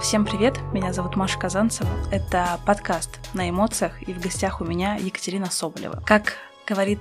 Всем привет, меня зовут Маша Казанцева. Это подкаст «На эмоциях», и в гостях у меня Екатерина Соболева. Как говорит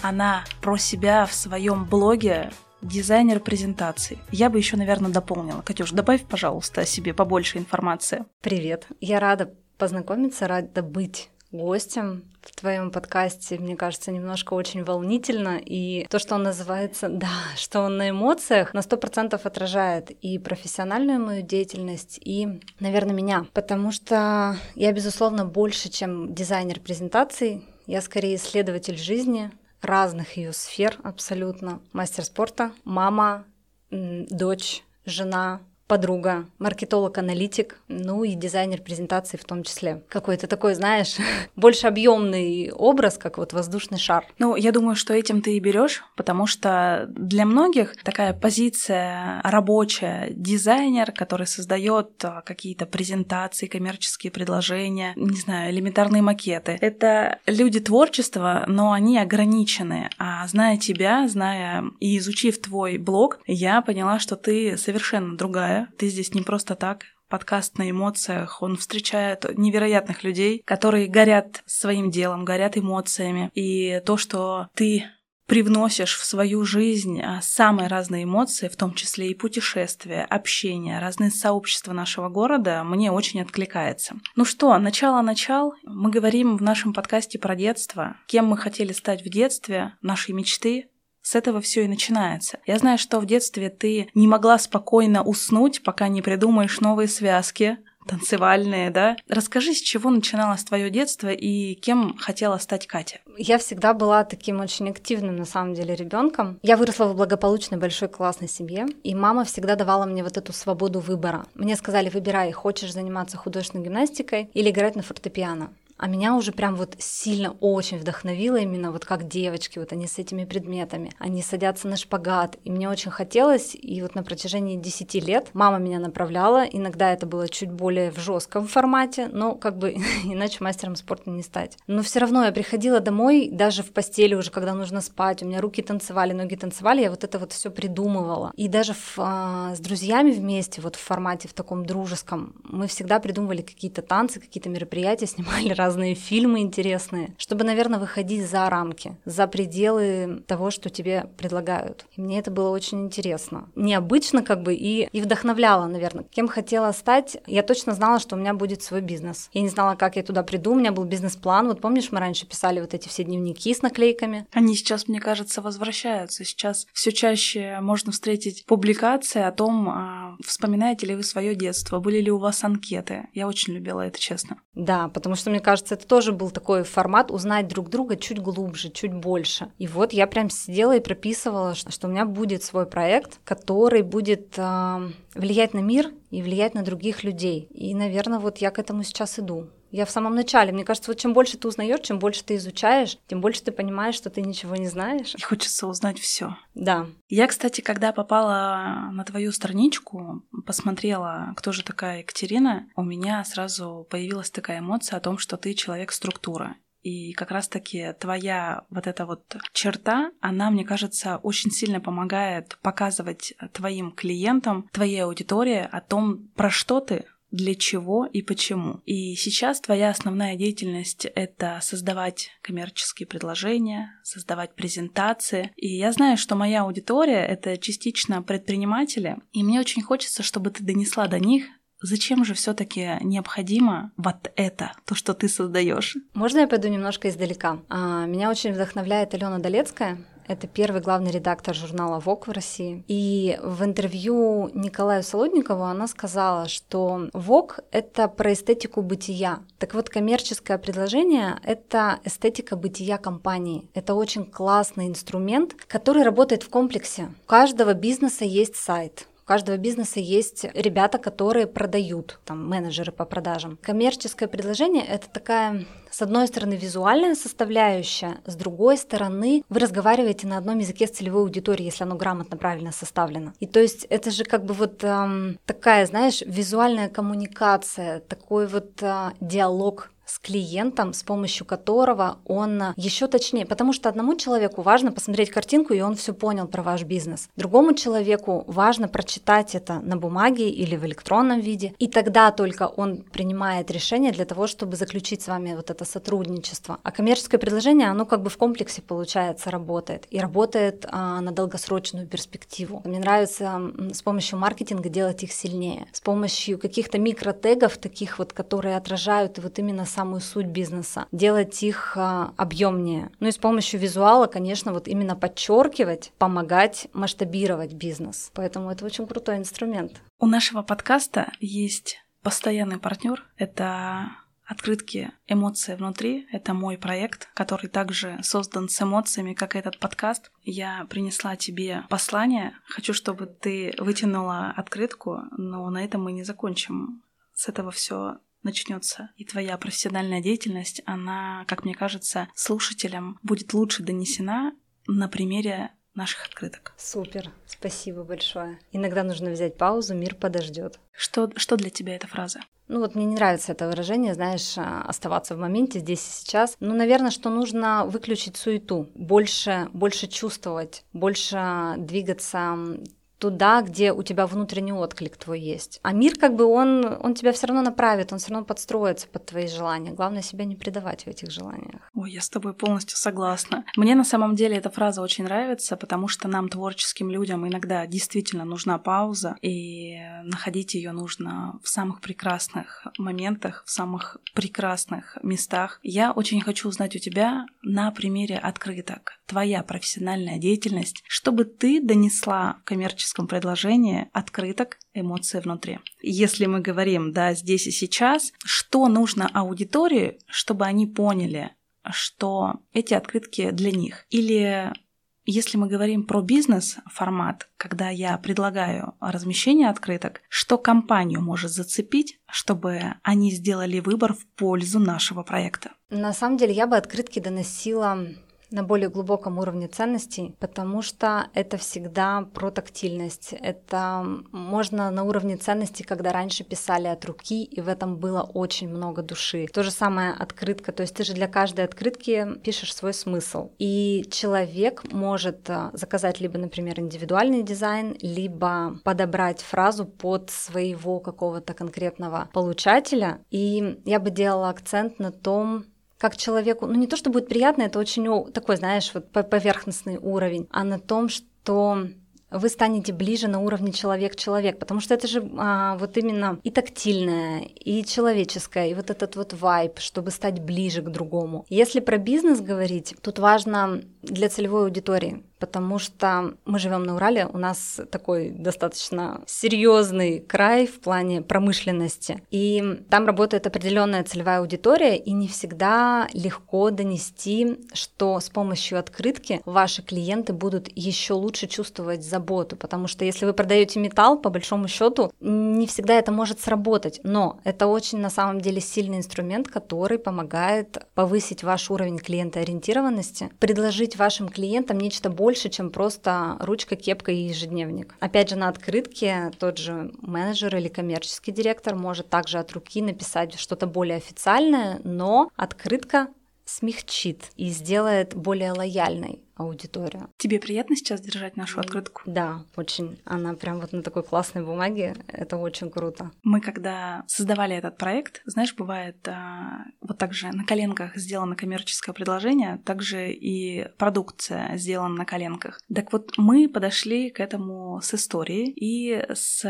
она про себя в своем блоге, дизайнер презентаций. Я бы еще, наверное, дополнила. Катюш, добавь, пожалуйста, о себе побольше информации. Привет, я рада познакомиться, рада быть гостем в твоем подкасте. Мне кажется, немножко очень волнительно, и то, что он называется, что он на эмоциях, на 100% отражает и профессиональную мою деятельность, и, наверное, меня, потому что я, безусловно, больше, чем дизайнер презентаций, я скорее исследователь жизни, разных ее сфер абсолютно, мастер спорта, мама, дочь, жена, подруга, маркетолог-аналитик, ну и дизайнер презентации в том числе. Какой-то такой, знаешь, больше объемный образ, как вот воздушный шар. Ну, я думаю, что этим ты и берешь, потому что для многих такая позиция рабочая, дизайнер, который создает какие-то презентации, коммерческие предложения, не знаю, элементарные макеты. Это люди творчества, но они ограничены. А зная тебя, зная и изучив твой блог, я поняла, что ты совершенно другая. Ты здесь не просто так. Подкаст «На эмоциях», он встречает невероятных людей, которые горят своим делом, горят эмоциями. И то, что ты привносишь в свою жизнь самые разные эмоции, в том числе и путешествия, общение, разные сообщества нашего города, мне очень откликается. Ну что, начало. Мы говорим в нашем подкасте про детство, кем мы хотели стать в детстве, наши мечты. С этого все и начинается. Я знаю, что в детстве ты не могла спокойно уснуть, пока не придумаешь новые связки, танцевальные, да? Расскажи, с чего начиналось твое детство и кем хотела стать Катя? Я всегда была таким очень активным, на самом деле, ребенком. Я выросла в благополучной, большой, классной семье, и мама всегда давала мне вот эту свободу выбора. Мне сказали: выбирай, хочешь заниматься художественной гимнастикой или играть на фортепиано. А меня уже прям вот сильно очень вдохновило именно вот как девочки, вот они с этими предметами, они садятся на шпагат, и мне очень хотелось, и вот на протяжении 10 лет мама меня направляла, иногда это было чуть более в жестком формате, но как бы иначе мастером спорта не стать. Но все равно я приходила домой, даже в постели уже, когда нужно спать, у меня руки танцевали, ноги танцевали, я вот это вот все придумывала. И даже с друзьями вместе, вот в формате в таком дружеском, мы всегда придумывали какие-то танцы, какие-то мероприятия, снимали разные фильмы интересные, чтобы, наверное, выходить за рамки, за пределы того, что тебе предлагают. И мне это было очень интересно. Необычно как бы и вдохновляло, наверное. Кем хотела стать, я точно знала, что у меня будет свой бизнес. Я не знала, как я туда приду, у меня был бизнес-план. Вот помнишь, мы раньше писали вот эти все дневники с наклейками? Они сейчас, мне кажется, возвращаются. Сейчас все чаще можно встретить публикации о том, вспоминаете ли вы свое детство, были ли у вас анкеты. Я очень любила это, честно. Да, потому что, мне кажется, это тоже был такой формат узнать друг друга чуть глубже, чуть больше. И вот я прям сидела и прописывала, что у меня будет свой проект, который будет влиять на мир и влиять на других людей. И, наверное, вот я к этому сейчас иду. Я в самом начале. Мне кажется, вот чем больше ты узнаешь, чем больше ты изучаешь, тем больше ты понимаешь, что ты ничего не знаешь. И хочется узнать все. Да. Я, кстати, когда попала на твою страничку, посмотрела, кто же такая Екатерина, у меня сразу появилась такая эмоция о том, что ты человек-структура. И как раз-таки твоя вот эта вот черта, она, мне кажется, очень сильно помогает показывать твоим клиентам, твоей аудитории о том, про что ты, для чего и почему. И сейчас твоя основная деятельность — это создавать коммерческие предложения, создавать презентации. И я знаю, что моя аудитория — это частично предприниматели, и мне очень хочется, чтобы ты донесла до них, зачем же все-таки необходимо вот это, то, что ты создаешь. Можно я пойду немножко издалека? Меня очень вдохновляет Алена Долецкая. Это первый главный редактор журнала Vogue в России. И в интервью Николаю Солодникову она сказала, что Vogue — это про эстетику бытия. Так вот, коммерческое предложение — это эстетика бытия компании. Это очень классный инструмент, который работает в комплексе. У каждого бизнеса есть сайт. У каждого бизнеса есть ребята, которые продают, там, менеджеры по продажам. Коммерческое предложение — это такая, с одной стороны, визуальная составляющая, с другой стороны, вы разговариваете на одном языке с целевой аудиторией, если оно грамотно, правильно составлено. И то есть это же как бы вот такая, знаешь, визуальная коммуникация, такой вот диалог с клиентом, с помощью которого он еще точнее, потому что одному человеку важно посмотреть картинку, и он все понял про ваш бизнес. Другому человеку важно прочитать это на бумаге или в электронном виде, и тогда только он принимает решение для того, чтобы заключить с вами вот это сотрудничество. А коммерческое предложение, оно как бы в комплексе, получается, работает, и работает на долгосрочную перспективу. Мне нравится с помощью маркетинга делать их сильнее, с помощью каких-то микротегов, таких вот, которые отражают вот именно самую суть бизнеса, делать их объемнее. Ну и с помощью визуала, конечно, вот именно подчеркивать, помогать масштабировать бизнес. Поэтому это очень крутой инструмент. У нашего подкаста есть постоянный партнер. Это открытки «Эмоции внутри». Это мой проект, который также создан с эмоциями, как и этот подкаст. Я принесла тебе послание. Хочу, чтобы ты вытянула открытку, но на этом мы не закончим. С этого все начнется. И твоя профессиональная деятельность, она, как мне кажется, слушателям будет лучше донесена на примере наших открыток. Супер, спасибо большое. Иногда нужно взять паузу, мир подождет. Что для тебя эта фраза? Ну вот мне не нравится это выражение, знаешь, оставаться в моменте здесь и сейчас. Ну, наверное, что нужно выключить суету, больше чувствовать, больше двигаться туда, где у тебя внутренний отклик твой есть. А мир, как бы, он тебя все равно направит, он все равно подстроится под твои желания. Главное, себя не предавать в этих желаниях. Ой, я с тобой полностью согласна. Мне на самом деле эта фраза очень нравится, потому что нам, творческим людям, иногда действительно нужна пауза, и находить ее нужно в самых прекрасных моментах, в самых прекрасных местах. Я очень хочу узнать у тебя на примере открыток твоя профессиональная деятельность, чтобы ты донесла коммерческом предложении открыток «Эмоции внутри». Если мы говорим, да, здесь и сейчас, что нужно аудитории, чтобы они поняли, что эти открытки для них? Или если мы говорим про бизнес-формат, когда я предлагаю размещение открыток, что компанию может зацепить, чтобы они сделали выбор в пользу нашего проекта? На самом деле я бы открытки доносила на более глубоком уровне ценностей, потому что это всегда про тактильность. Это можно на уровне ценностей, когда раньше писали от руки, и в этом было очень много души. То же самое открытка, то есть ты же для каждой открытки пишешь свой смысл. И человек может заказать либо, например, индивидуальный дизайн, либо подобрать фразу под своего какого-то конкретного получателя. И я бы делала акцент на том, как человеку, ну не то, что будет приятно, это очень такой, знаешь, вот поверхностный уровень, а на том, что вы станете ближе на уровне человек-человек, потому что это же вот именно и тактильное, и человеческое, и вот этот вот вайб, чтобы стать ближе к другому. Если про бизнес говорить, тут важно для целевой аудитории, потому что мы живем на Урале, у нас такой достаточно серьезный край в плане промышленности, и там работает определенная целевая аудитория, и не всегда легко донести, что с помощью открытки ваши клиенты будут еще лучше чувствовать заботу, потому что если вы продаете металл, по большому счету, не всегда это может сработать, но это очень на самом деле сильный инструмент, который помогает повысить ваш уровень клиентоориентированности, предложить вашим клиентам нечто больше, чем просто ручка, кепка и ежедневник. Опять же, на открытке тот же менеджер или коммерческий директор может также от руки написать что-то более официальное, но открытка смягчит и сделает более лояльной аудиторию. Тебе приятно сейчас держать нашу открытку? Да, очень. Она прям вот на такой классной бумаге. Это очень круто. Мы когда создавали этот проект, знаешь, бывает вот так же на коленках сделано коммерческое предложение, также и продукция сделана на коленках. Так вот, мы подошли к этому с историей и с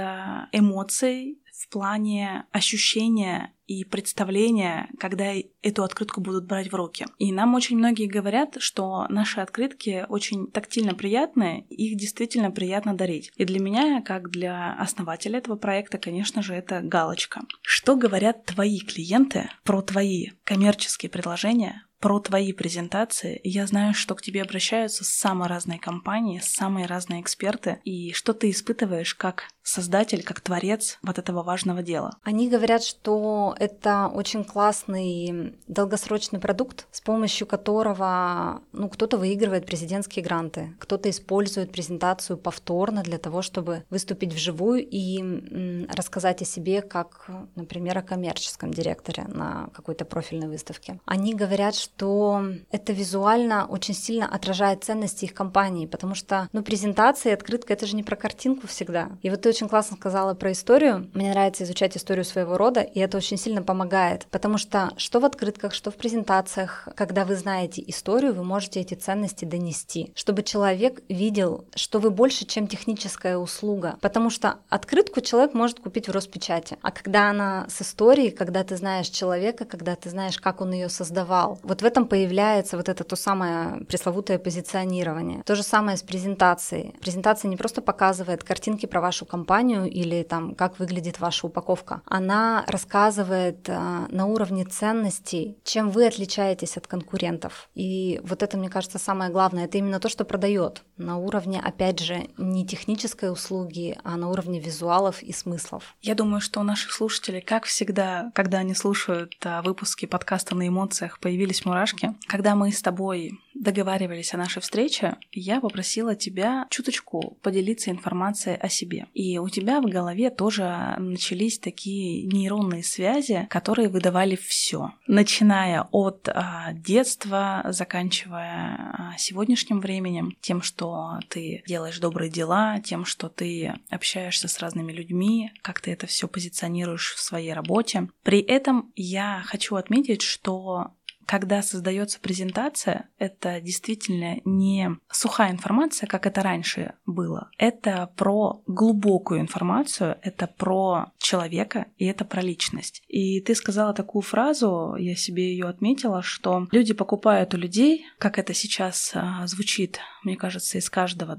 эмоцией в плане ощущения и представления, когда эту открытку будут брать в руки. И нам очень многие говорят, что наши открытки очень тактильно приятные, их действительно приятно дарить. И для меня, как для основателя этого проекта, конечно же, это галочка. Что говорят твои клиенты про твои коммерческие предложения, Про твои презентации я знаю, что к тебе обращаются самые разные компании, самые разные эксперты. И что ты испытываешь как создатель, как творец вот этого важного дела? Они говорят, что это очень классный долгосрочный продукт, с помощью которого кто-то выигрывает президентские гранты, кто-то использует презентацию повторно для того, чтобы выступить вживую и рассказать о себе, как, например, о коммерческом директоре на какой-то профильной выставке. Они говорят, что это визуально очень сильно отражает ценности их компании, потому что, презентация и открытка — это же не про картинку всегда. И вот ты очень классно сказала про историю. Мне нравится изучать историю своего рода, и это очень сильно помогает, потому что что в открытках, что в презентациях, когда вы знаете историю, вы можете эти ценности донести, чтобы человек видел, что вы больше, чем техническая услуга, потому что открытку человек может купить в Роспечати, а когда она с историей, когда ты знаешь человека, когда ты знаешь, как он ее создавал, вот в этом появляется вот это то самое пресловутое позиционирование. То же самое с презентацией. Презентация не просто показывает картинки про вашу компанию или как выглядит ваша упаковка. Она рассказывает на уровне ценностей, чем вы отличаетесь от конкурентов. И вот это, мне кажется, самое главное. Это именно то, что продает на уровне, опять же, не технической услуги, а на уровне визуалов и смыслов. Я думаю, что наши слушатели, как всегда, когда они слушают выпуски подкаста «На эмоциях», появились мурашки. Когда мы с тобой договаривались о нашей встрече, я попросила тебя чуточку поделиться информацией о себе. И у тебя в голове тоже начались такие нейронные связи, которые выдавали все, начиная от детства, заканчивая сегодняшним временем, тем, что ты делаешь добрые дела, тем, что ты общаешься с разными людьми, как ты это все позиционируешь в своей работе. При этом я хочу отметить, что когда создается презентация, это действительно не сухая информация, как это раньше было. Это про глубокую информацию, это про человека и это про личность. И ты сказала такую фразу, я себе ее отметила, что люди покупают у людей, как это сейчас звучит, мне кажется, из каждого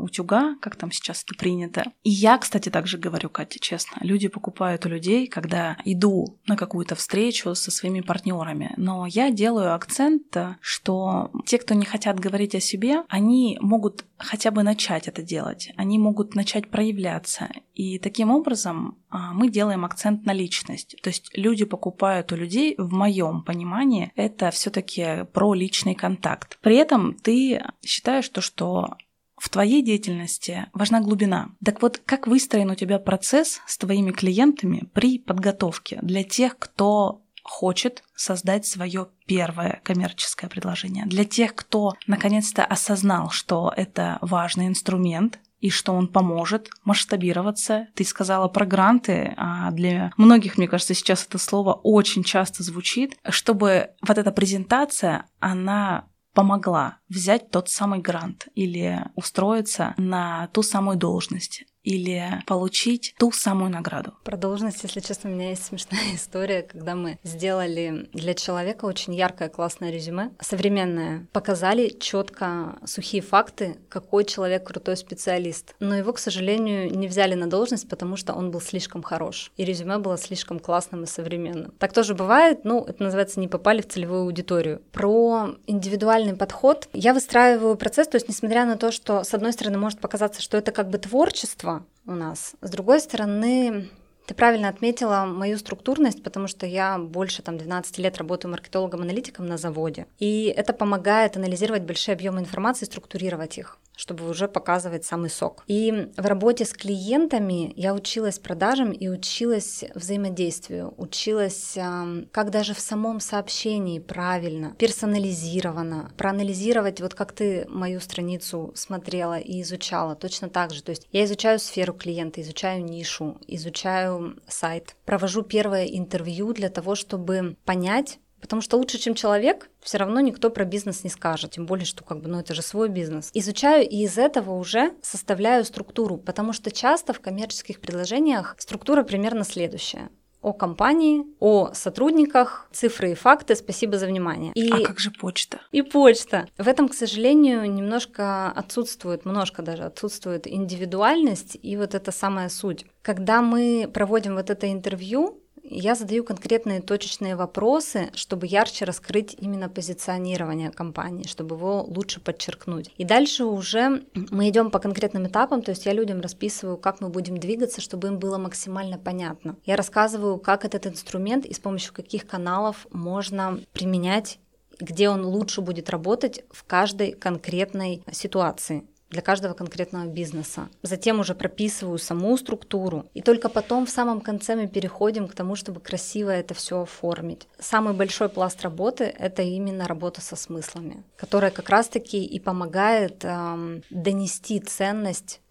утюга, как там сейчас это принято. И я, кстати, также говорю, Катя, честно, люди покупают у людей, когда иду на какую-то встречу со своими партнерами. Но я делаю акцент, что те, кто не хотят говорить о себе, они могут хотя бы начать это делать, они могут начать проявляться. И таким образом мы делаем акцент на личность. То есть люди покупают у людей, в моем понимании, это все-таки про личный контакт. При этом ты считаешь то, что в твоей деятельности важна глубина. Так вот, как выстроен у тебя процесс с твоими клиентами при подготовке для тех, кто хочет создать свое первое коммерческое предложение, для тех, кто наконец-то осознал, что это важный инструмент и что он поможет масштабироваться. Ты сказала про гранты, а для многих, мне кажется, сейчас это слово очень часто звучит, чтобы вот эта презентация, она помогла взять тот самый грант или устроиться на ту самую должность, или получить ту самую награду. Про должность, если честно, у меня есть смешная история, когда мы сделали для человека очень яркое, классное резюме, современное. Показали четко сухие факты, какой человек крутой специалист. Но его, к сожалению, не взяли на должность, потому что он был слишком хорош. И резюме было слишком классным и современным. Так тоже бывает, это называется не попали в целевую аудиторию. Про индивидуальный подход. Я выстраиваю процесс, то есть несмотря на то, что с одной стороны может показаться, что это как бы творчество, у нас. С другой стороны, ты правильно отметила мою структурность, потому что я больше 12 лет работаю маркетологом-аналитиком на заводе. И это помогает анализировать большие объемы информации, структурировать их, чтобы уже показывать самый сок. И в работе с клиентами я училась продажам и училась взаимодействию, училась, как даже в самом сообщении правильно, персонализированно, проанализировать, как ты мою страницу смотрела и изучала, точно так же. То есть я изучаю сферу клиента, изучаю нишу, изучаю сайт, провожу первое интервью для того, чтобы понять, потому что лучше, чем человек, все равно никто про бизнес не скажет, тем более, что это же свой бизнес. Изучаю и из этого уже составляю структуру, потому что часто в коммерческих предложениях структура примерно следующая. О компании, о сотрудниках, цифры и факты, спасибо за внимание. И... А как же почта? И почта. В этом, к сожалению, немножко отсутствует индивидуальность и вот эта самая суть. Когда мы проводим это интервью, Я задаю конкретные точечные вопросы, чтобы ярче раскрыть именно позиционирование компании, чтобы его лучше подчеркнуть. И дальше уже мы идем по конкретным этапам, то есть я людям расписываю, как мы будем двигаться, чтобы им было максимально понятно. Я рассказываю, как этот инструмент и с помощью каких каналов можно применять, где он лучше будет работать в каждой конкретной ситуации, для каждого конкретного бизнеса. Затем уже прописываю саму структуру, и только потом в самом конце мы переходим к тому, чтобы красиво это все оформить. Самый большой пласт работы — это именно работа со смыслами, которая как раз-таки и помогает донести ценность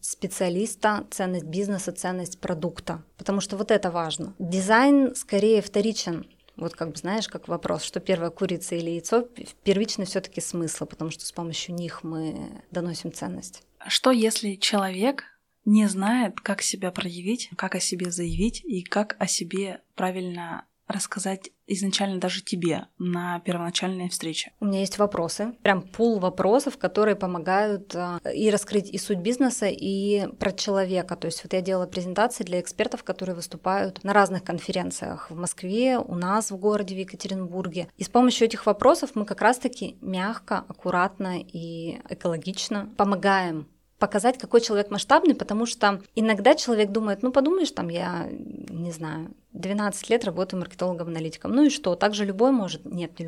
специалиста, ценность бизнеса, ценность продукта, потому что вот это важно. Дизайн скорее вторичен. Вот как бы, знаешь, как вопрос, что первое, курица или яйцо, первичный все-таки смысл, потому что с помощью них мы доносим ценность. Что если человек не знает, как себя проявить, как о себе заявить и как о себе правильно рассказать изначально даже тебе на первоначальной встрече? У меня есть вопросы, прям пул вопросов, которые помогают и раскрыть и суть бизнеса, и про человека. То есть вот я делала презентации для экспертов, которые выступают на разных конференциях в Москве, у нас в городе, в Екатеринбурге. И с помощью этих вопросов мы как раз-таки мягко, аккуратно и экологично помогаем показать, какой человек масштабный, потому что иногда человек думает, ну подумаешь, там я, не знаю, 12 лет работаю маркетологом-аналитиком, ну и что, так же любой может? Нет, не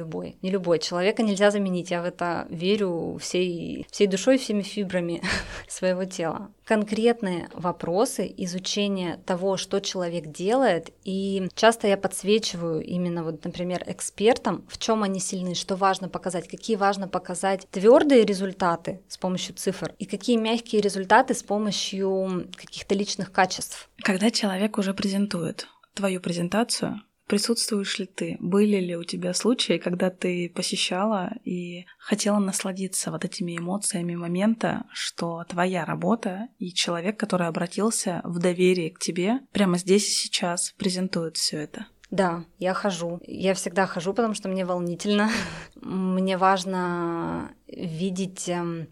любой, человека нельзя заменить, я в это верю всей душой, всеми фибрами своего тела. Конкретные вопросы, изучение того, что человек делает, и часто я подсвечиваю именно, вот, например, экспертам, в чем они сильны, что важно показать, какие важно показать твердые результаты с помощью цифр, и какие мягкие результаты с помощью каких-то личных качеств. Когда человек уже презентует твою презентацию, присутствуешь ли ты? Были ли у тебя случаи, когда ты посещала и хотела насладиться вот этими эмоциями момента, что твоя работа и человек, который обратился в доверие к тебе, прямо здесь и сейчас презентует все это? Да, я всегда хожу, потому что мне волнительно, мне важно видеть,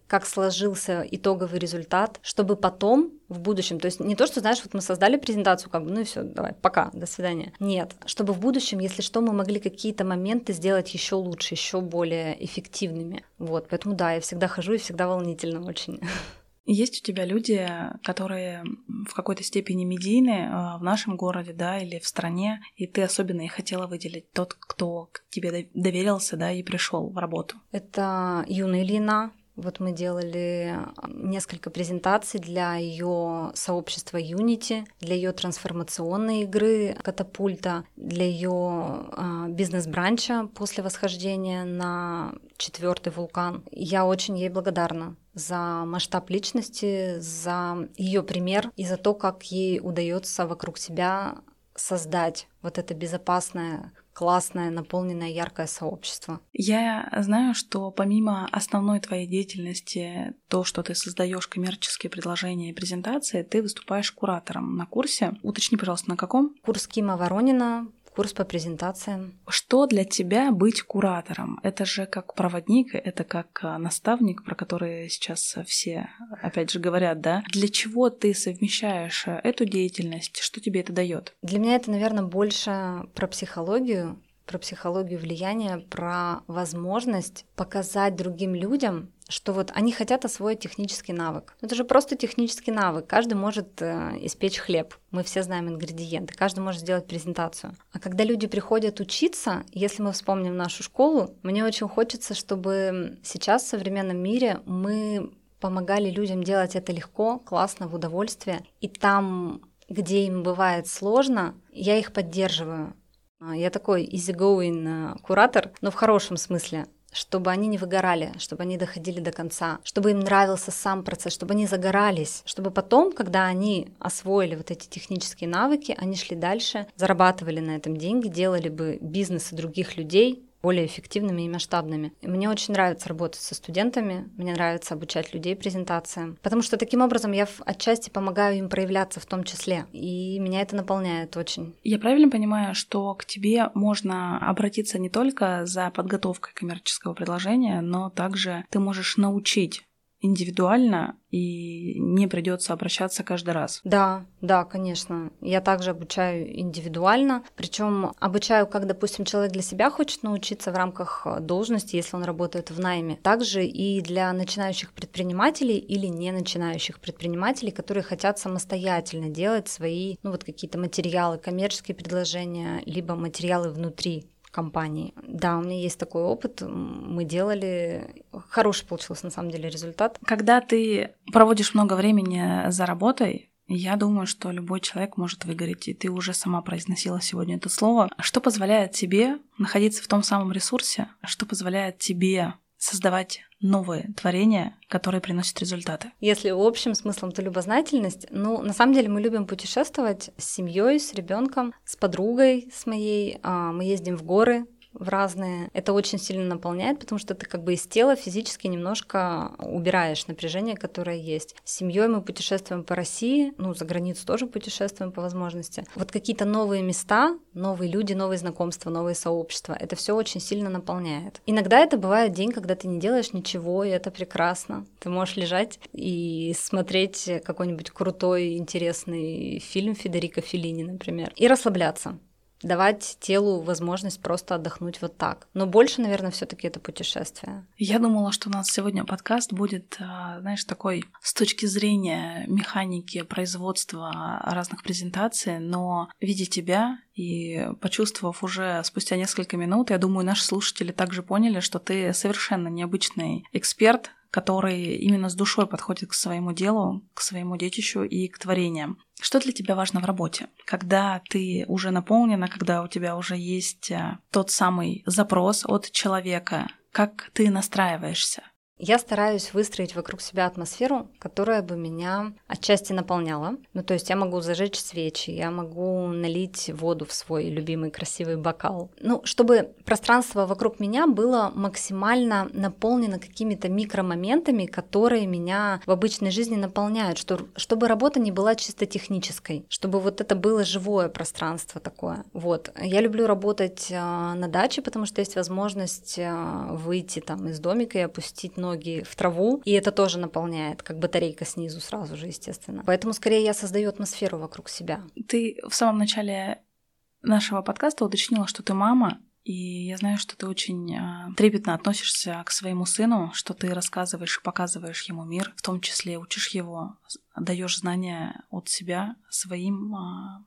как сложился итоговый результат, чтобы потом в будущем, то есть не то, что, знаешь, вот мы создали презентацию, как бы, ну и все, давай, пока, до свидания. Нет, чтобы в будущем, если что, мы могли какие-то моменты сделать еще лучше, еще более эффективными. Вот, поэтому да, я всегда хожу и всегда волнительно очень. Есть у тебя люди, которые в какой-то степени медийны в нашем городе, да, или в стране, и ты особенно и хотела выделить тот, кто к тебе доверился, да, и пришел в работу? Это Юна Ильина. Вот мы делали несколько презентаций для ее сообщества Юнити, для ее трансформационной игры «Катапульта», для ее бизнес-бранча после восхождения на 4-й вулкан. Я очень ей благодарна за масштаб личности, за ее пример и за то, как ей удается вокруг себя создать вот это безопасное, классное, наполненное, яркое сообщество. Я знаю, что помимо основной твоей деятельности, то, что ты создаешь коммерческие предложения и презентации, ты выступаешь куратором на курсе. Уточни, пожалуйста, на каком? Курс Кима Воронина, курс по презентациям. Что для тебя быть куратором? Это же как проводник, это как наставник, про который сейчас все, опять же, говорят, да? Для чего ты совмещаешь эту деятельность? Что тебе это дает? Для меня это, наверное, больше про психологию влияния, про возможность показать другим людям, что вот они хотят освоить технический навык. Это же просто технический навык. Каждый может испечь хлеб. Мы все знаем ингредиенты. Каждый может сделать презентацию. А когда люди приходят учиться, если мы вспомним нашу школу, мне очень хочется, чтобы сейчас в современном мире мы помогали людям делать это легко, классно, в удовольствие. И там, где им бывает сложно, я их поддерживаю. Я такой easygoing куратор, но в хорошем смысле, чтобы они не выгорали, чтобы они доходили до конца, чтобы им нравился сам процесс, чтобы они загорались, чтобы потом, когда они освоили вот эти технические навыки, они шли дальше, зарабатывали на этом деньги, делали бы бизнесы других людей более эффективными и масштабными. И мне очень нравится работать со студентами, мне нравится обучать людей презентациям, потому что таким образом я отчасти помогаю им проявляться в том числе, и меня это наполняет очень. Я правильно понимаю, что к тебе можно обратиться не только за подготовкой коммерческого предложения, но также ты можешь научить индивидуально и не придется обращаться каждый раз. Да, конечно. Я также обучаю индивидуально. Причем обучаю, как, допустим, человек для себя хочет научиться в рамках должности, если он работает в найме. Также и для начинающих предпринимателей или не начинающих предпринимателей, которые хотят самостоятельно делать свои, какие-то материалы, коммерческие предложения, либо материалы внутри компании. Да, у меня есть такой опыт. Мы делали... Хороший получился, на самом деле, результат. Когда ты проводишь много времени за работой, я думаю, что любой человек может выгореть. И ты уже сама произносила сегодня это слово. Что позволяет тебе находиться в том самом ресурсе? Что позволяет тебе создавать новые творения, которые приносят результаты? Если общим смыслом, то любознательность. На самом деле мы любим путешествовать с семьей, с ребенком, с подругой, с моей. Мы ездим в горы, в разные. Это очень сильно наполняет, потому что ты как бы из тела физически немножко убираешь напряжение, которое есть. С семьей мы путешествуем по России, за границу тоже путешествуем по возможности. Вот какие-то новые места, новые люди, новые знакомства, новые сообщества. Это все очень сильно наполняет. Иногда это бывает день, когда ты не делаешь ничего, и это прекрасно. Ты можешь лежать и смотреть какой-нибудь крутой, интересный фильм Федерико Феллини, например, и расслабляться. Давать телу возможность просто отдохнуть вот так. Но больше, наверное, все-таки это путешествие. Я думала, что у нас сегодня подкаст будет, такой с точки зрения механики производства разных презентаций, но видя тебя и почувствовав уже спустя несколько минут, я думаю, наши слушатели также поняли, что ты совершенно необычный эксперт, который именно с душой подходит к своему делу, к своему детищу и к творениям. Что для тебя важно в работе? Когда ты уже наполнена, когда у тебя уже есть тот самый запрос от человека, как ты настраиваешься? Я стараюсь выстроить вокруг себя атмосферу, которая бы меня отчасти наполняла. То есть я могу зажечь свечи, я могу налить воду в свой любимый красивый бокал. Чтобы пространство вокруг меня было максимально наполнено какими-то микромоментами, которые меня в обычной жизни наполняют, чтобы работа не была чисто технической, чтобы вот это было живое пространство такое. Я люблю работать на даче, потому что есть возможность выйти из домика и опустить ноги в траву, и это тоже наполняет, как батарейка снизу сразу же, естественно. Поэтому скорее я создаю атмосферу вокруг себя. Ты в самом начале нашего подкаста уточнила, что ты мама, и я знаю, что ты очень трепетно относишься к своему сыну, что ты рассказываешь и показываешь ему мир, в том числе учишь его, даешь знания от себя своим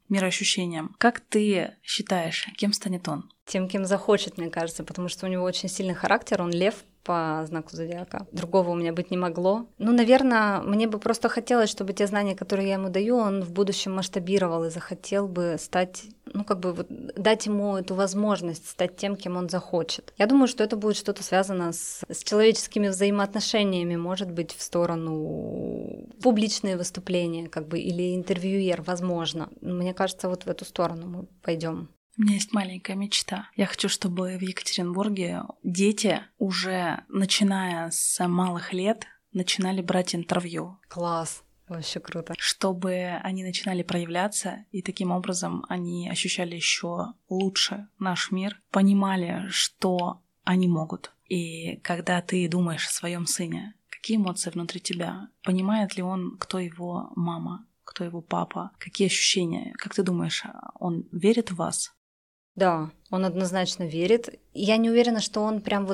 мироощущениям. Как ты считаешь, кем станет он? Тем, кем захочет, мне кажется, потому что у него очень сильный характер, он лев по знаку зодиака. Другого у меня быть не могло. Наверное, мне бы просто хотелось, чтобы те знания, которые я ему даю, он в будущем масштабировал и захотел бы стать, дать ему эту возможность стать тем, кем он захочет. Я думаю, что это будет что-то связано с человеческими взаимоотношениями, может быть, в сторону публичные выступления, или интервьюер, возможно. Мне кажется, в эту сторону мы пойдем. У меня есть маленькая мечта. Я хочу, чтобы в Екатеринбурге дети, уже начиная с малых лет, начинали брать интервью. Класс! Вообще круто. Чтобы они начинали проявляться, и таким образом они ощущали еще лучше наш мир, понимали, что они могут. И когда ты думаешь о своем сыне, какие эмоции внутри тебя? Понимает ли он, кто его мама, кто его папа? Какие ощущения? Как ты думаешь, он верит в вас? Да, он однозначно верит. Я не уверена, что он прям,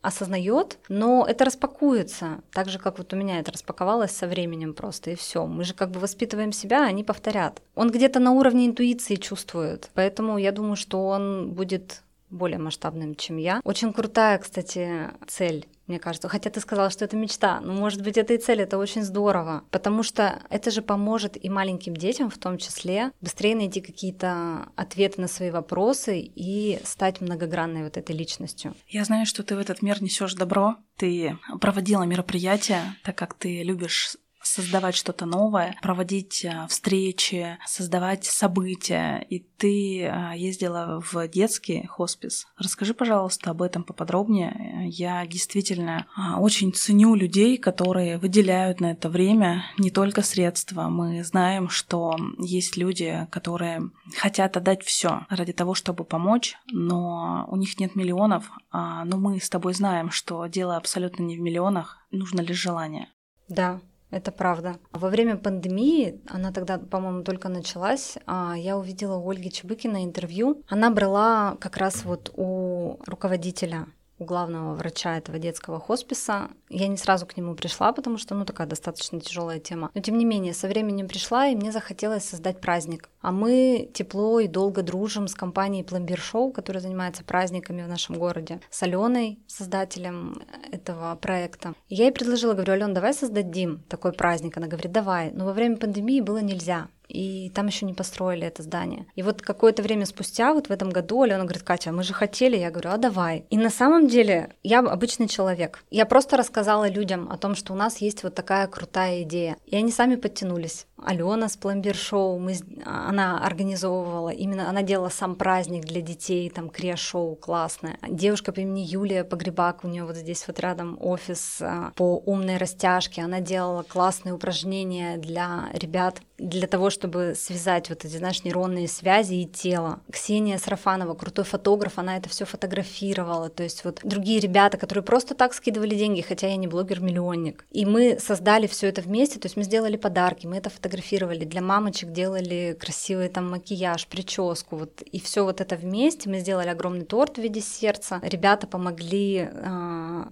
осознает, но это распакуется. Так же, как у меня это распаковалось со временем просто, и все. Мы же воспитываем себя, а они повторят. Он где-то на уровне интуиции чувствует, поэтому я думаю, что он будет более масштабным, чем я. Очень крутая, кстати, цель, мне кажется. Хотя ты сказала, что это мечта, может быть, это и цель, это очень здорово, потому что это же поможет и маленьким детям в том числе быстрее найти какие-то ответы на свои вопросы и стать многогранной этой личностью. Я знаю, что ты в этот мир несешь добро. Ты проводила мероприятия, так как ты любишь создавать что-то новое, проводить встречи, создавать события. И ты ездила в детский хоспис. Расскажи, пожалуйста, об этом поподробнее. Я действительно очень ценю людей, которые выделяют на это время не только средства. Мы знаем, что есть люди, которые хотят отдать все ради того, чтобы помочь, но у них нет миллионов. Но мы с тобой знаем, что дело абсолютно не в миллионах, нужно лишь желание. Да, это правда. Во время пандемии, она тогда, по-моему, только началась, я увидела у Ольги Чебыкиной интервью. Она брала как раз вот у руководителя, у главного врача этого детского хосписа. Я не сразу к нему пришла, потому что, такая достаточно тяжелая тема. Но, тем не менее, со временем пришла, и мне захотелось создать праздник. А мы тепло и долго дружим с компанией «Пломбир Шоу», которая занимается праздниками в нашем городе, с Аленой, создателем этого проекта. И я ей предложила, говорю: «Алён, давай создадим такой праздник». Она говорит: «Давай». Но во время пандемии было нельзя. И там еще не построили это здание. И вот какое-то время спустя, вот в этом году, Алена говорит: «Катя, мы же хотели». Я говорю: «А давай». И на самом деле я обычный человек. Я просто рассказала людям о том, что у нас есть вот такая крутая идея. И они сами подтянулись. Алена с «Пломбир-шоу», она организовывала, именно она делала сам праздник для детей, там креш-шоу классное. Девушка по имени Юлия Погребак, у нее вот здесь вот рядом офис по умной растяжке, она делала классные упражнения для ребят, для того, чтобы связать вот эти, нейронные связи и тело. Ксения Сарафанова, крутой фотограф, она это все фотографировала. То есть вот другие ребята, которые просто так скидывали деньги, хотя я не блогер-миллионник. И мы создали все это вместе, то есть мы сделали подарки, мы это фотографировали, для мамочек делали красивый там макияж, прическу, вот, и все вот это вместе. Мы сделали огромный торт в виде сердца. Ребята помогли,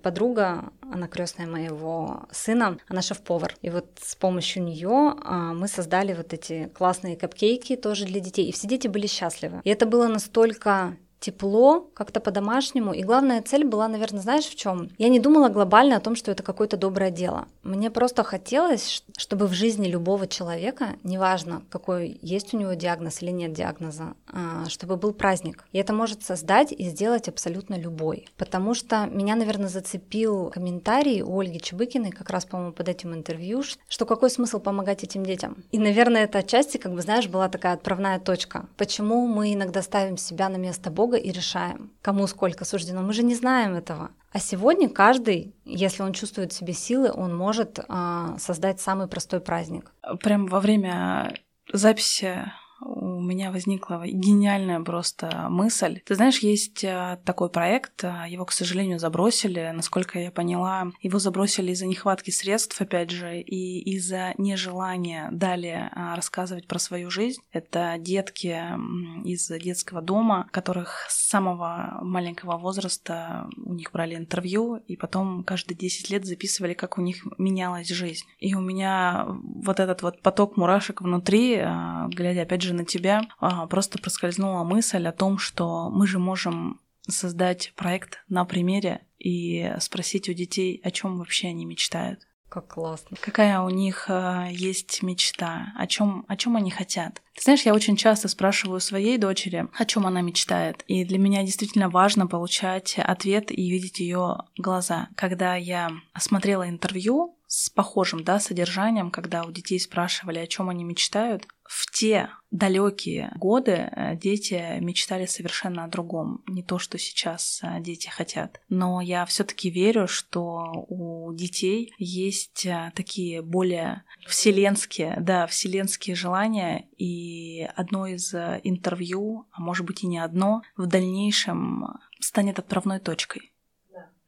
подруга, она крестная моего сына, она шеф-повар. И вот с помощью нее мы создали вот эти классные капкейки тоже для детей. И все дети были счастливы. И это было настолько тепло, как-то по-домашнему. И главная цель была, наверное, знаешь, в чем? Я не думала глобально о том, что это какое-то доброе дело. Мне просто хотелось, чтобы в жизни любого человека, неважно, какой есть у него диагноз или нет диагноза, чтобы был праздник. И это может создать и сделать абсолютно любой. Потому что меня, наверное, зацепил комментарий у Ольги Чебыкиной, как раз, по-моему, под этим интервью, что какой смысл помогать этим детям. И, наверное, это отчасти, была такая отправная точка. Почему мы иногда ставим себя на место Бога и решаем, кому сколько суждено. Мы же не знаем этого. А сегодня каждый, если он чувствует в себе силы, он может создать самый простой праздник. Прямо во время записи у меня возникла гениальная просто мысль. Ты знаешь, есть такой проект, его, к сожалению, забросили, насколько я поняла. Его забросили из-за нехватки средств, опять же, и из-за нежелания далее рассказывать про свою жизнь. Это детки из детского дома, которых с самого маленького возраста у них брали интервью, и потом каждые 10 лет записывали, как у них менялась жизнь. И у меня вот этот вот поток мурашек внутри, глядя, опять же, на тебя, просто проскользнула мысль о том, что мы же можем создать проект на примере и спросить у детей, о чем вообще они мечтают. Как классно. Какая у них есть мечта, о чем они хотят. Ты знаешь, я очень часто спрашиваю своей дочери, о чем она мечтает. И для меня действительно важно получать ответ и видеть ее глаза. Когда я осмотрела интервью с похожим, содержанием, когда у детей спрашивали, о чем они мечтают, в те далекие годы дети мечтали совершенно о другом, не то, что сейчас дети хотят. Но я все-таки верю, что у детей есть такие более вселенские желания. И одно из интервью, а может быть и не одно, в дальнейшем станет отправной точкой.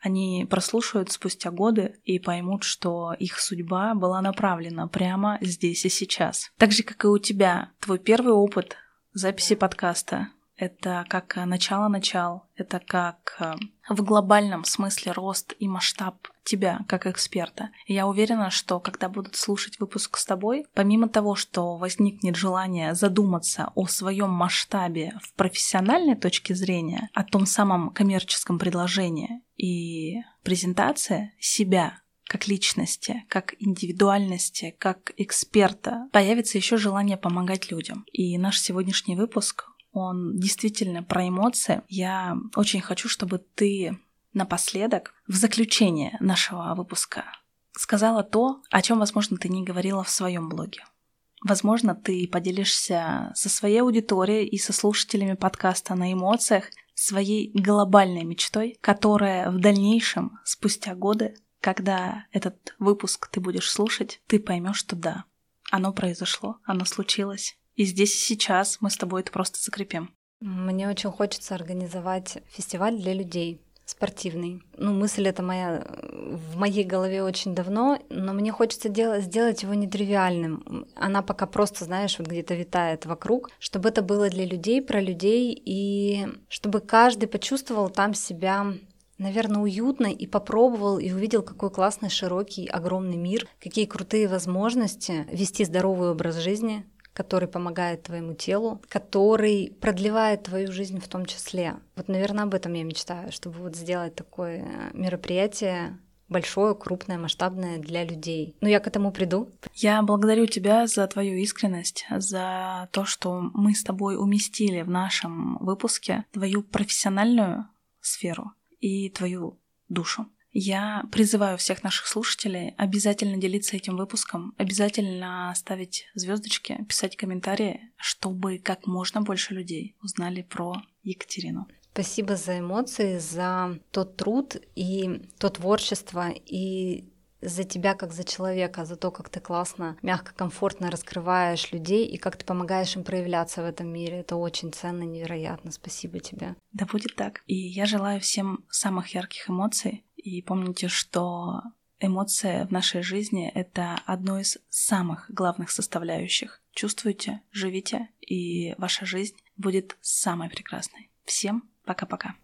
Они прослушают спустя годы и поймут, что их судьба была направлена прямо здесь и сейчас. Так же, как и у тебя, твой первый опыт записи подкаста — это как начало-начал, это как в глобальном смысле рост и масштаб тебя как эксперта. И я уверена, что когда будут слушать выпуск с тобой, помимо того, что возникнет желание задуматься о своем масштабе в профессиональной точке зрения, о том самом коммерческом предложении и презентации себя как личности, как индивидуальности, как эксперта, появится еще желание помогать людям. И наш сегодняшний выпуск, он действительно про эмоции. Я очень хочу, чтобы ты напоследок, в заключение нашего выпуска, сказала то, о чем, возможно, ты не говорила в своем блоге. Возможно, ты поделишься со своей аудиторией и со слушателями подкаста «На эмоциях» своей глобальной мечтой, которая в дальнейшем, спустя годы, когда этот выпуск ты будешь слушать, ты поймешь, что да, оно произошло, оно случилось. И здесь и сейчас мы с тобой это просто закрепим. Мне очень хочется организовать фестиваль для людей, спортивный. Ну, мысль эта моя в моей голове очень давно, но мне хочется сделать его нетривиальным. Она пока просто, знаешь, вот где-то витает вокруг, чтобы это было для людей, про людей, и чтобы каждый почувствовал там себя, наверное, уютно, и попробовал, и увидел, какой классный, широкий, огромный мир, какие крутые возможности вести здоровый образ жизни, который помогает твоему телу, который продлевает твою жизнь в том числе. Вот, наверное, об этом я мечтаю, чтобы вот сделать такое мероприятие большое, крупное, масштабное для людей. Но я к этому приду. Я благодарю тебя за твою искренность, за то, что мы с тобой уместили в нашем выпуске твою профессиональную сферу и твою душу. Я призываю всех наших слушателей обязательно делиться этим выпуском, обязательно ставить звездочки, писать комментарии, чтобы как можно больше людей узнали про Екатерину. Спасибо за эмоции, за тот труд и то творчество, и за тебя как за человека, за то, как ты классно, мягко, комфортно раскрываешь людей и как ты помогаешь им проявляться в этом мире. Это очень ценно, невероятно. Спасибо тебе. Да будет так. И я желаю всем самых ярких эмоций. И помните, что эмоция в нашей жизни — это одно из самых главных составляющих. Чувствуйте, живите, и ваша жизнь будет самой прекрасной. Всем пока-пока.